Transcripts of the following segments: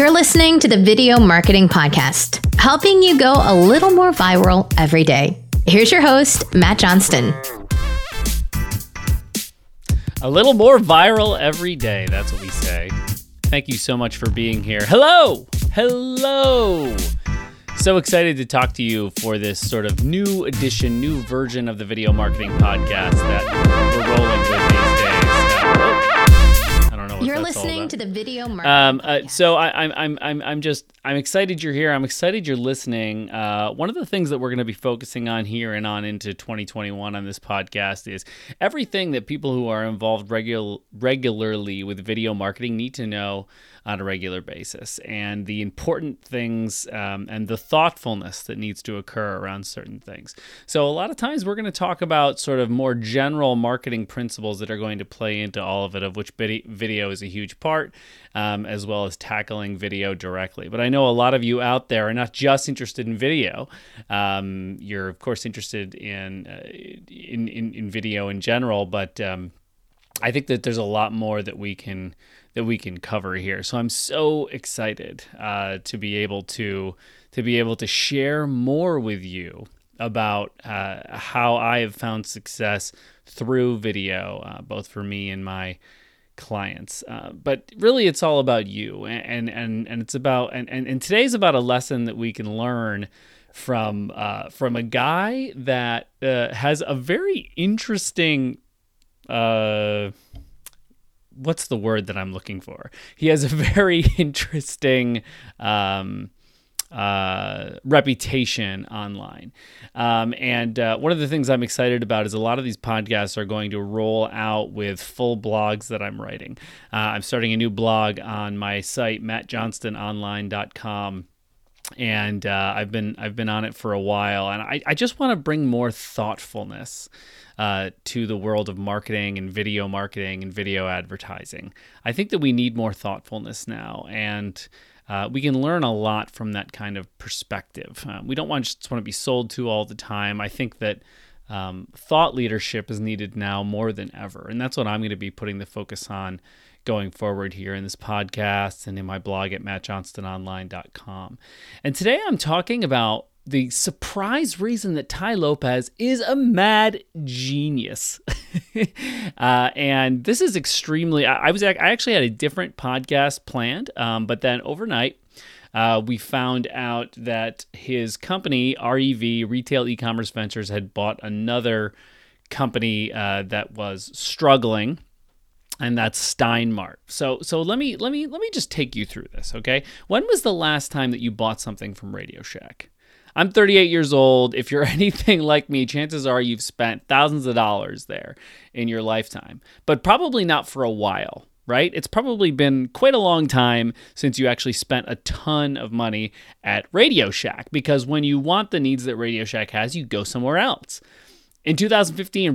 You're listening to the Video Marketing Podcast, helping you go a little more viral every day. Here's your host, Matt Johnston. A little more viral every day, that's what we say. Thank you so much for being here. Hello! So excited to talk to you for this sort of new edition, new version of the Video Marketing Podcast that we're rolling with these days. I don't know what you're listening to the Video Marketing. So I'm excited you're here. I'm excited you're listening. One of the things that we're going to be focusing on here and on into 2021 on this podcast is everything that people who are involved regularly with video marketing need to know on a regular basis, and the important things and the thoughtfulness that needs to occur around certain things. So a lot of times we're going to talk about sort of more general marketing principles that are going to play into all of it, of which video is a huge part, as well as tackling video directly. But I know a lot of you out there are not just interested in video. You're of course interested in video in general, but I think that there's a lot more that we can cover here. So I'm so excited to be able to share more with you about how I have found success through video, both for me and my clients. But really, it's all about you, and it's about and today's about a lesson that we can learn from a guy that has a very interesting. What's the word that I'm looking for? He has a very interesting reputation online. And one of the things I'm excited about is a lot of these podcasts are going to roll out with full blogs that I'm writing. I'm starting a new blog on my site, mattjohnstononline.com. And I've been on it for a while, and I just want to bring more thoughtfulness to the world of marketing and video advertising. I think that we need more thoughtfulness now, and we can learn a lot from that kind of perspective. We don't just want to be sold to all the time. I think that thought leadership is needed now more than ever, and that's what I'm going to be putting the focus on going forward here in this podcast and in my blog at mattjohnstononline.com. And today I'm talking about the surprise reason that Tai Lopez is a mad genius. And this is extremely, I actually had a different podcast planned, but then overnight, we found out that his company, REV, Retail E-Commerce Ventures, had bought another company that was struggling. And that's Steinmart. So let me just take you through this, okay? When was the last time that you bought something from Radio Shack? I'm 38 years old. If you're anything like me, chances are you've spent thousands of dollars there in your lifetime, but probably not for a while, right? It's probably been quite a long time since you actually spent a ton of money at Radio Shack, because when you want the needs that Radio Shack has, you go somewhere else. In 2015,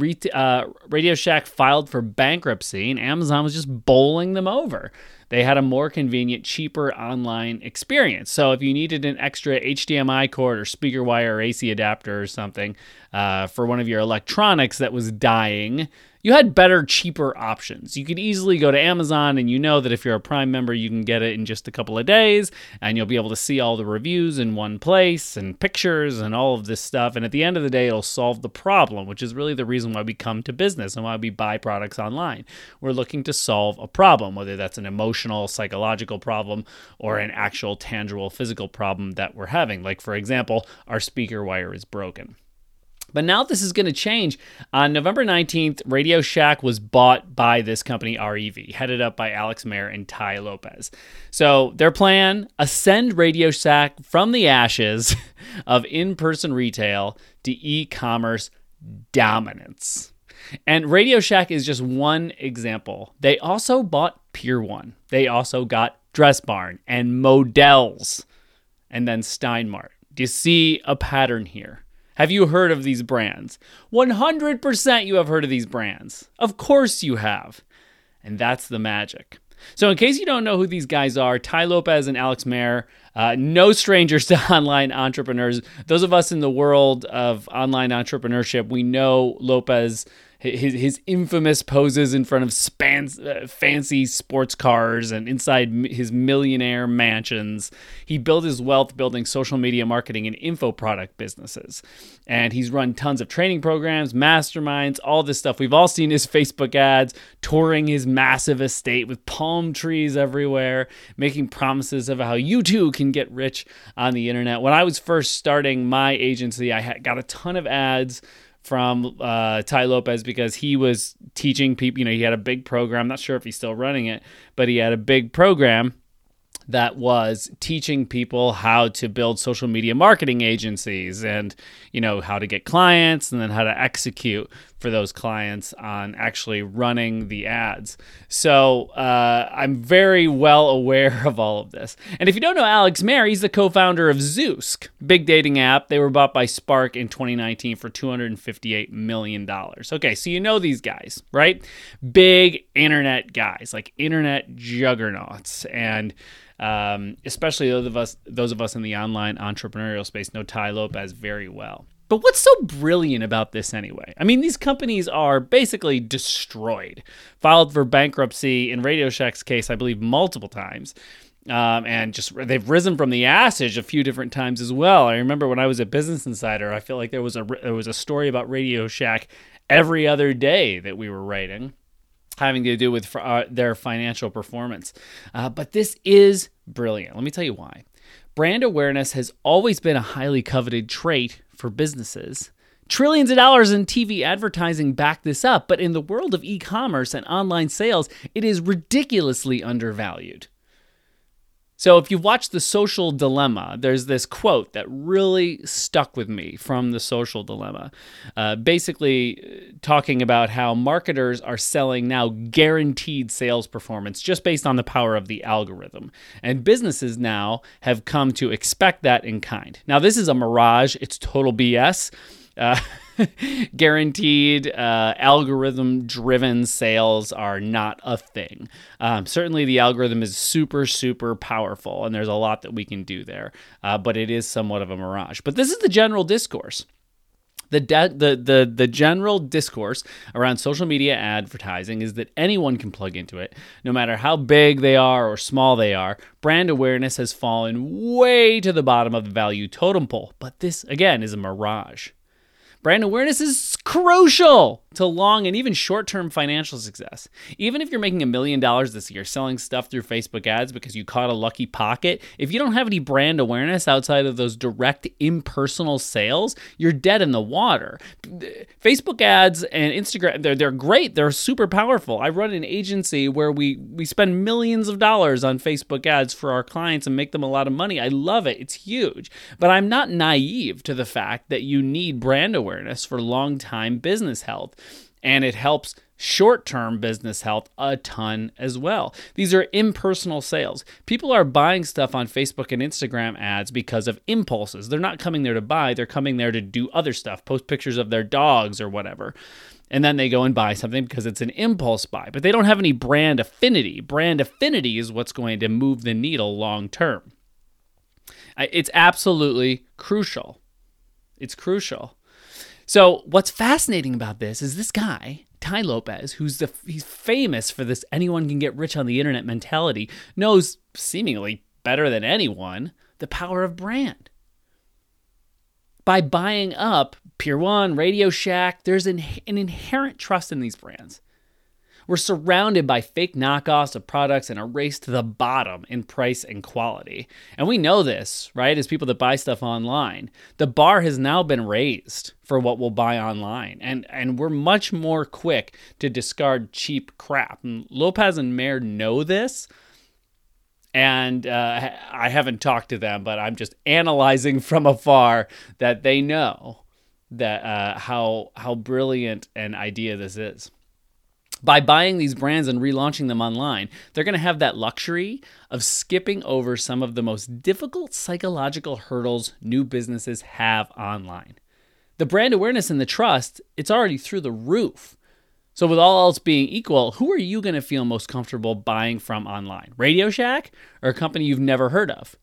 Radio Shack filed for bankruptcy, and Amazon was just bowling them over. They had a more convenient, cheaper online experience. So if you needed an extra HDMI cord or speaker wire or AC adapter or something for one of your electronics that was dying, you had better, cheaper options. You could easily go to Amazon, and you know that if you're a Prime member, you can get it in just a couple of days, and you'll be able to see all the reviews in one place and pictures and all of this stuff. And at the end of the day, it'll solve the problem, which is really the reason why we come to business and why we buy products online. We're looking to solve a problem, whether that's an emotional, psychological problem or an actual, tangible, physical problem that we're having. Like, for example, our speaker wire is broken. But now this is going to change. On November 19th, Radio Shack was bought by this company, REV, headed up by Alex Mayer and Tai Lopez. So their plan, ascend Radio Shack from the ashes of in-person retail to e-commerce dominance. And Radio Shack is just one example. They also bought Pier 1. They also got Dressbarn and Modells and then Steinmart. Do you see a pattern here? Have you heard of these brands? 100% you have heard of these brands. Of course you have. And that's the magic. So in case you don't know who these guys are, Tai Lopez and Alex Mayer, no strangers to online entrepreneurs. Those of us in the world of online entrepreneurship, we know Lopez his infamous poses in front of fancy sports cars and inside his millionaire mansions. He built his wealth building social media marketing and info product businesses. And he's run tons of training programs, masterminds, all this stuff. We've all seen his Facebook ads, touring his massive estate with palm trees everywhere, making promises of how you too can get rich on the internet. When I was first starting my agency, I got a ton of ads from Tai Lopez because he was teaching people, he had a big program. I'm not sure if he's still running it, but he had a big program that was teaching people how to build social media marketing agencies and, how to get clients and then how to execute for those clients on actually running the ads. So I'm very well aware of all of this. And if you don't know Alex Mayer, he's the co-founder of Zoosk, big dating app. They were bought by Spark in 2019 for $258 million. Okay, so you know these guys, right? Big internet guys, like internet juggernauts. And especially those of us in the online entrepreneurial space know Tai Lopez very well. But what's so brilliant about this anyway? I mean, these companies are basically destroyed, filed for bankruptcy in Radio Shack's case, I believe, multiple times. And just they've risen from the ashes a few different times as well. I remember when I was a Business Insider, I feel like there was a story about Radio Shack every other day that we were writing, having to do with their financial performance. But this is brilliant. Let me tell you why. Brand awareness has always been a highly coveted trait for businesses. Trillions of dollars in TV advertising back this up, but in the world of e-commerce and online sales, it is ridiculously undervalued. So if you've watched The Social Dilemma, there's this quote that really stuck with me from The Social Dilemma, basically talking about how marketers are selling now guaranteed sales performance just based on the power of the algorithm. And businesses now have come to expect that in kind. Now, this is a mirage. It's total BS. Guaranteed algorithm-driven sales are not a thing. Certainly the algorithm is super, super powerful, and there's a lot that we can do there, but it is somewhat of a mirage. But this is the general discourse. The general discourse around social media advertising is that anyone can plug into it, no matter how big they are or small they are. Brand awareness has fallen way to the bottom of the value totem pole, but this, again, is a mirage. Brand awareness is crucial to long and even short-term financial success. Even if you're making $1 million this year selling stuff through Facebook ads because you caught a lucky pocket, if you don't have any brand awareness outside of those direct impersonal sales, you're dead in the water. Facebook ads and Instagram, they're great. They're super powerful. I run an agency where we spend millions of dollars on Facebook ads for our clients and make them a lot of money. I love it. It's huge. But I'm not naive to the fact that you need brand awareness for long-time business health, and it helps short-term business health a ton as well. These are impersonal sales. People are buying stuff on Facebook and Instagram ads because of impulses. They're not coming there to buy. They're coming there to do other stuff, post pictures of their dogs or whatever. And then they go and buy something because it's an impulse buy, but they don't have any brand affinity. Brand affinity is what's going to move the needle long-term. It's absolutely crucial. It's crucial. So what's fascinating about this is this guy, Tai Lopez, he's famous for this anyone can get rich on the internet mentality, knows seemingly better than anyone the power of brand. By buying up Pier 1, Radio Shack, there's an inherent trust in these brands. We're surrounded by fake knockoffs of products and a race to the bottom in price and quality. And we know this, right, as people that buy stuff online. The bar has now been raised for what we'll buy online. And we're much more quick to discard cheap crap. And Lopez and Mayer know this. And I haven't talked to them, but I'm just analyzing from afar that they know that how brilliant an idea this is. By buying these brands and relaunching them online, they're going to have that luxury of skipping over some of the most difficult psychological hurdles new businesses have online. The brand awareness and the trust, it's already through the roof. So with all else being equal, who are you going to feel most comfortable buying from online? Radio Shack or a company you've never heard of?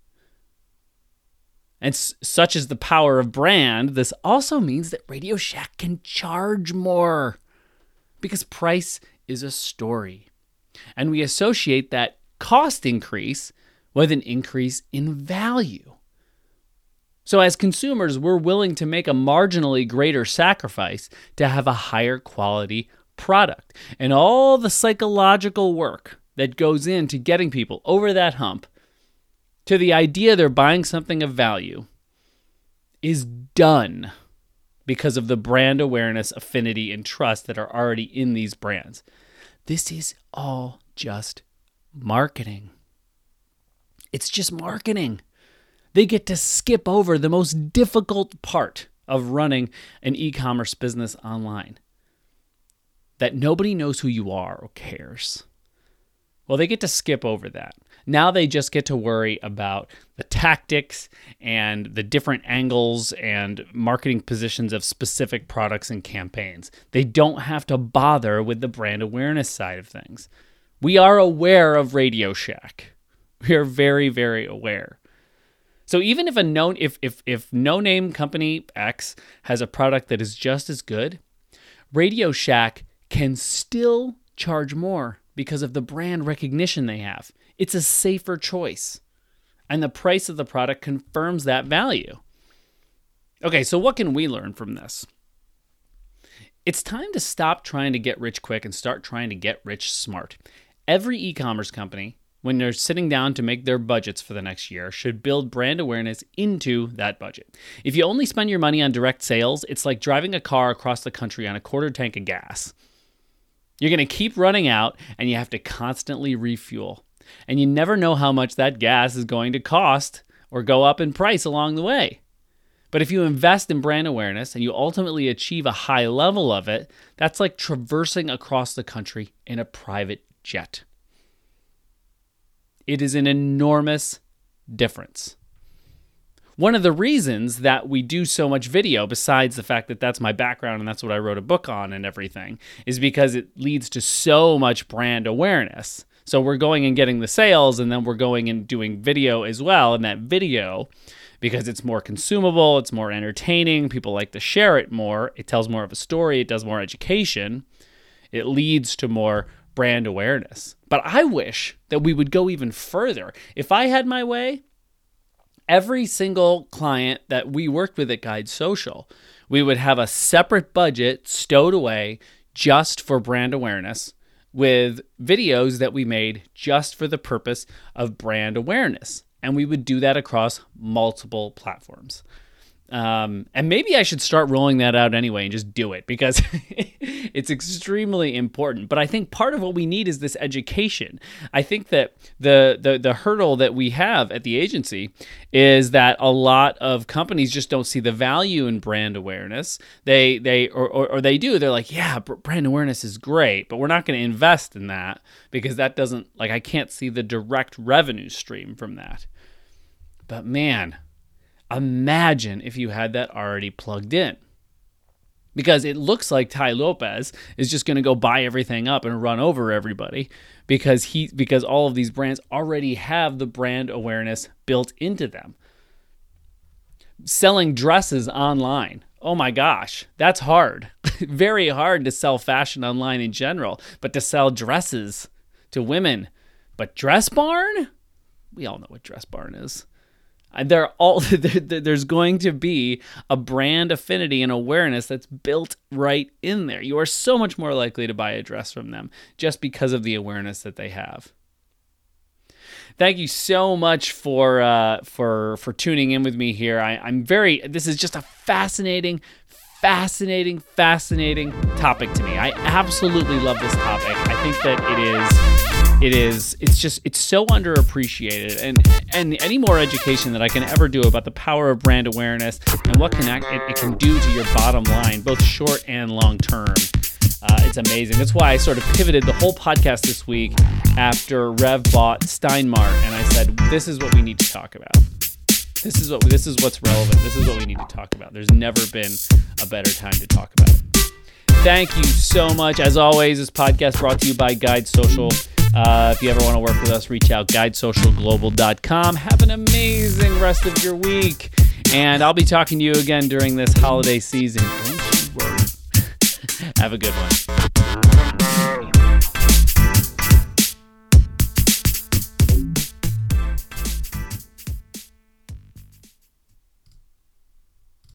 And such is the power of brand, this also means that Radio Shack can charge more. because price is a story. And we associate that cost increase with an increase in value. So as consumers, we're willing to make a marginally greater sacrifice to have a higher quality product. And all the psychological work that goes into getting people over that hump to the idea they're buying something of value is done because of the brand awareness, affinity, and trust that are already in these brands. This is all just marketing. It's just marketing. They get to skip over the most difficult part of running an e-commerce business online, that nobody knows who you are or cares. Well, they get to skip over that. Now they just get to worry about the tactics and the different angles and marketing positions of specific products and campaigns. They don't have to bother with the brand awareness side of things. We are aware of Radio Shack. We are very, very aware. So even if if no-name company X has a product that is just as good, Radio Shack can still charge more because of the brand recognition they have. It's a safer choice. And the price of the product confirms that value. Okay, so what can we learn from this? It's time to stop trying to get rich quick and start trying to get rich smart. Every e-commerce company, when they're sitting down to make their budgets for the next year, should build brand awareness into that budget. If you only spend your money on direct sales, it's like driving a car across the country on a quarter tank of gas. You're going to keep running out, and you have to constantly refuel. And you never know how much that gas is going to cost or go up in price along the way. But if you invest in brand awareness and you ultimately achieve a high level of it, that's like traversing across the country in a private jet. It is an enormous difference. One of the reasons that we do so much video, besides the fact that that's my background and that's what I wrote a book on and everything, is because it leads to so much brand awareness. So we're going and getting the sales, and then we're going and doing video as well. And that video, because it's more consumable, it's more entertaining, people like to share it more, it tells more of a story, it does more education, it leads to more brand awareness. But I wish that we would go even further. If I had my way, every single client that we worked with at Guide Social, we would have a separate budget stowed away just for brand awareness with videos that we made just for the purpose of brand awareness. And we would do that across multiple platforms. And maybe I should start rolling that out anyway and just do it because it's extremely important. But I think part of what we need is this education. I think that the hurdle that we have at the agency is that a lot of companies just don't see the value in brand awareness. They do. They're like, yeah, brand awareness is great, but we're not going to invest in that because that doesn't, like, I can't see the direct revenue stream from that. But man, imagine if you had that already plugged in, because it looks like Tai Lopez is just going to go buy everything up and run over everybody because all of these brands already have the brand awareness built into them. Selling dresses online. Oh my gosh, that's hard. Very hard to sell fashion online in general, but to sell dresses to women. But Dressbarn? We all know what Dressbarn is. There's going to be a brand affinity and awareness that's built right in there. You are so much more likely to buy a dress from them just because of the awareness that they have. Thank you so much for tuning in with me here. This is just a fascinating topic to me. I absolutely love this topic. I think that it's so underappreciated, and any more education that I can ever do about the power of brand awareness and what it can do to your bottom line, both short and long term. It's amazing. That's why I sort of pivoted the whole podcast this week after Rev bought Steinmart, and I said, this is what we need to talk about. This is what's relevant. This is what we need to talk about. There's never been a better time to talk about it. Thank you so much. As always, this podcast brought to you by Guide Social. If you ever want to work with us, reach out, guidesocialglobal.com. Have an amazing rest of your week. And I'll be talking to you again during this holiday season. Don't you worry. Have a good one.